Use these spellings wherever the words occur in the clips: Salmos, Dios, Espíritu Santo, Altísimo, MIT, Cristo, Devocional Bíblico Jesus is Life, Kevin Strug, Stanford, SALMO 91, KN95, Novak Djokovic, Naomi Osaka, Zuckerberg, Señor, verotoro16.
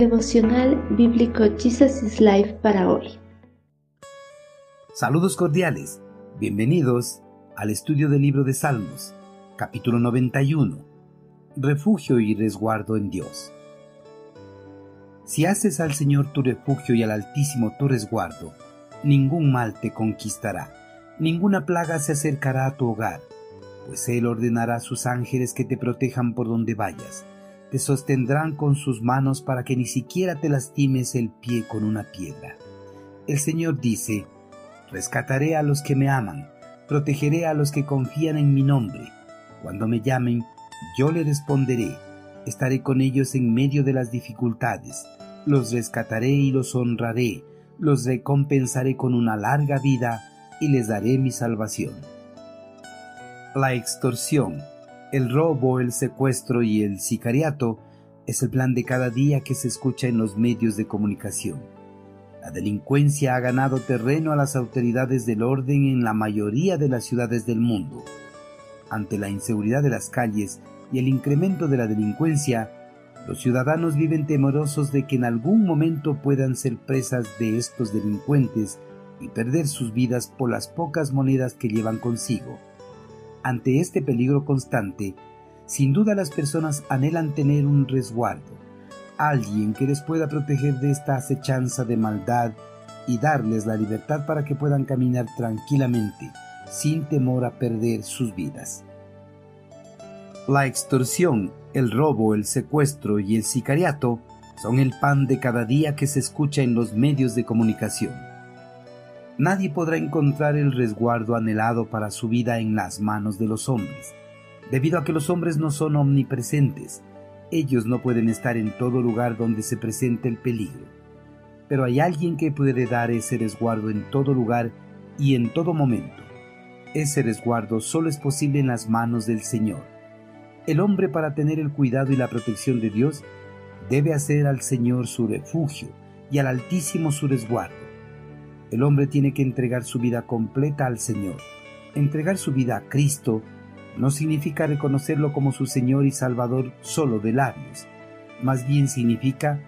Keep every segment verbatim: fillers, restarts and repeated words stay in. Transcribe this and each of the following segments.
Devocional Bíblico Jesus is Life para hoy. Saludos cordiales, bienvenidos al estudio del libro de Salmos, capítulo noventa y uno, refugio y resguardo en Dios. Si haces al Señor tu refugio y al Altísimo tu resguardo, ningún mal te conquistará, ninguna plaga se acercará a tu hogar, pues Él ordenará a sus ángeles que te protejan por donde vayas. Te sostendrán con sus manos para que ni siquiera te lastimes el pie con una piedra. El Señor dice: rescataré a los que me aman, protegeré a los que confían en mi nombre. Cuando me llamen, yo les responderé, estaré con ellos en medio de las dificultades, los rescataré y los honraré, los recompensaré con una larga vida y les daré mi salvación. La extorsión, el robo, el secuestro y el sicariato es el plan de cada día que se escucha en los medios de comunicación. La delincuencia ha ganado terreno a las autoridades del orden en la mayoría de las ciudades del mundo. Ante la inseguridad de las calles y el incremento de la delincuencia, los ciudadanos viven temerosos de que en algún momento puedan ser presas de estos delincuentes y perder sus vidas por las pocas monedas que llevan consigo. Ante este peligro constante, sin duda las personas anhelan tener un resguardo, alguien que les pueda proteger de esta acechanza de maldad y darles la libertad para que puedan caminar tranquilamente, sin temor a perder sus vidas. La extorsión, el robo, el secuestro y el sicariato son el pan de cada día que se escucha en los medios de comunicación. Nadie podrá encontrar el resguardo anhelado para su vida en las manos de los hombres, debido a que los hombres no son omnipresentes. Ellos no pueden estar en todo lugar donde se presente el peligro. Pero hay alguien que puede dar ese resguardo en todo lugar y en todo momento. Ese resguardo solo es posible en las manos del Señor. El hombre, para tener el cuidado y la protección de Dios, debe hacer al Señor su refugio y al Altísimo su resguardo. El hombre tiene que entregar su vida completa al Señor. Entregar su vida a Cristo no significa reconocerlo como su Señor y Salvador solo de labios. Más bien significa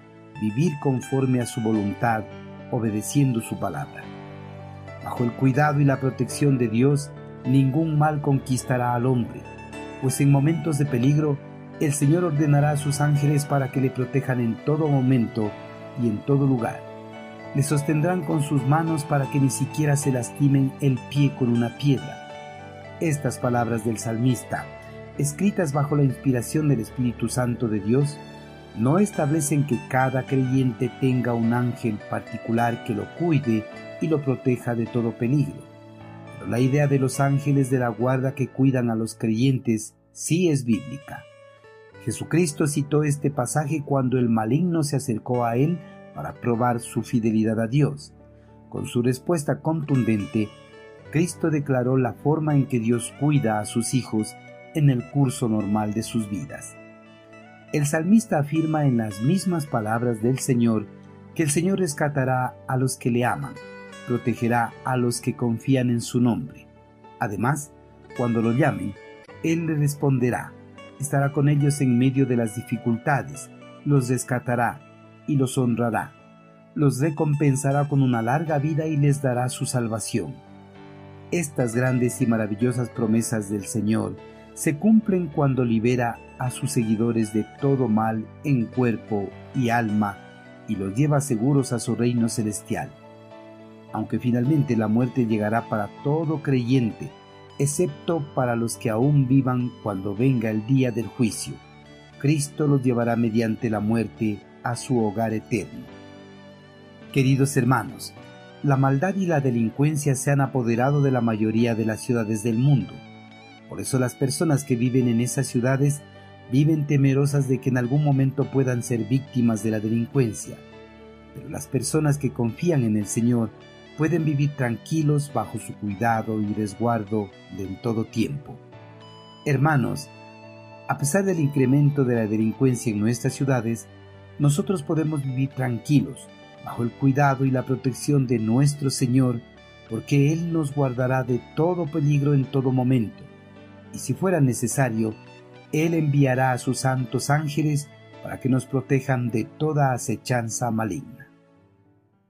vivir conforme a su voluntad, obedeciendo su palabra. Bajo el cuidado y la protección de Dios, ningún mal conquistará al hombre, pues en momentos de peligro, el Señor ordenará a sus ángeles para que le protejan en todo momento y en todo lugar. Le sostendrán con sus manos para que ni siquiera se lastimen el pie con una piedra. Estas palabras del salmista, escritas bajo la inspiración del Espíritu Santo de Dios, no establecen que cada creyente tenga un ángel particular que lo cuide y lo proteja de todo peligro. Pero la idea de los ángeles de la guarda que cuidan a los creyentes sí es bíblica. Jesucristo citó este pasaje cuando el maligno se acercó a él para probar su fidelidad a Dios. Con su respuesta contundente, Cristo declaró la forma en que Dios cuida a sus hijos en el curso normal de sus vidas. El salmista afirma en las mismas palabras del Señor que el Señor rescatará a los que le aman, protegerá a los que confían en su nombre. Además, cuando lo llamen, Él le responderá, estará con ellos en medio de las dificultades, los rescatará y los honrará, los recompensará con una larga vida y les dará su salvación. Estas grandes y maravillosas promesas del Señor se cumplen cuando libera a sus seguidores de todo mal en cuerpo y alma y los lleva seguros a su reino celestial. Aunque finalmente la muerte llegará para todo creyente, excepto para los que aún vivan cuando venga el día del juicio. Cristo los llevará mediante la muerte a su hogar eterno. Queridos hermanos, la maldad y la delincuencia se han apoderado de la mayoría de las ciudades del mundo. Por eso las personas que viven en esas ciudades viven temerosas de que en algún momento puedan ser víctimas de la delincuencia. Pero las personas que confían en el Señor pueden vivir tranquilos bajo su cuidado y resguardo de en todo tiempo. Hermanos, a pesar del incremento de la delincuencia en nuestras ciudades, nosotros podemos vivir tranquilos, bajo el cuidado y la protección de nuestro Señor, porque Él nos guardará de todo peligro en todo momento. Y si fuera necesario, Él enviará a sus santos ángeles para que nos protejan de toda acechanza maligna.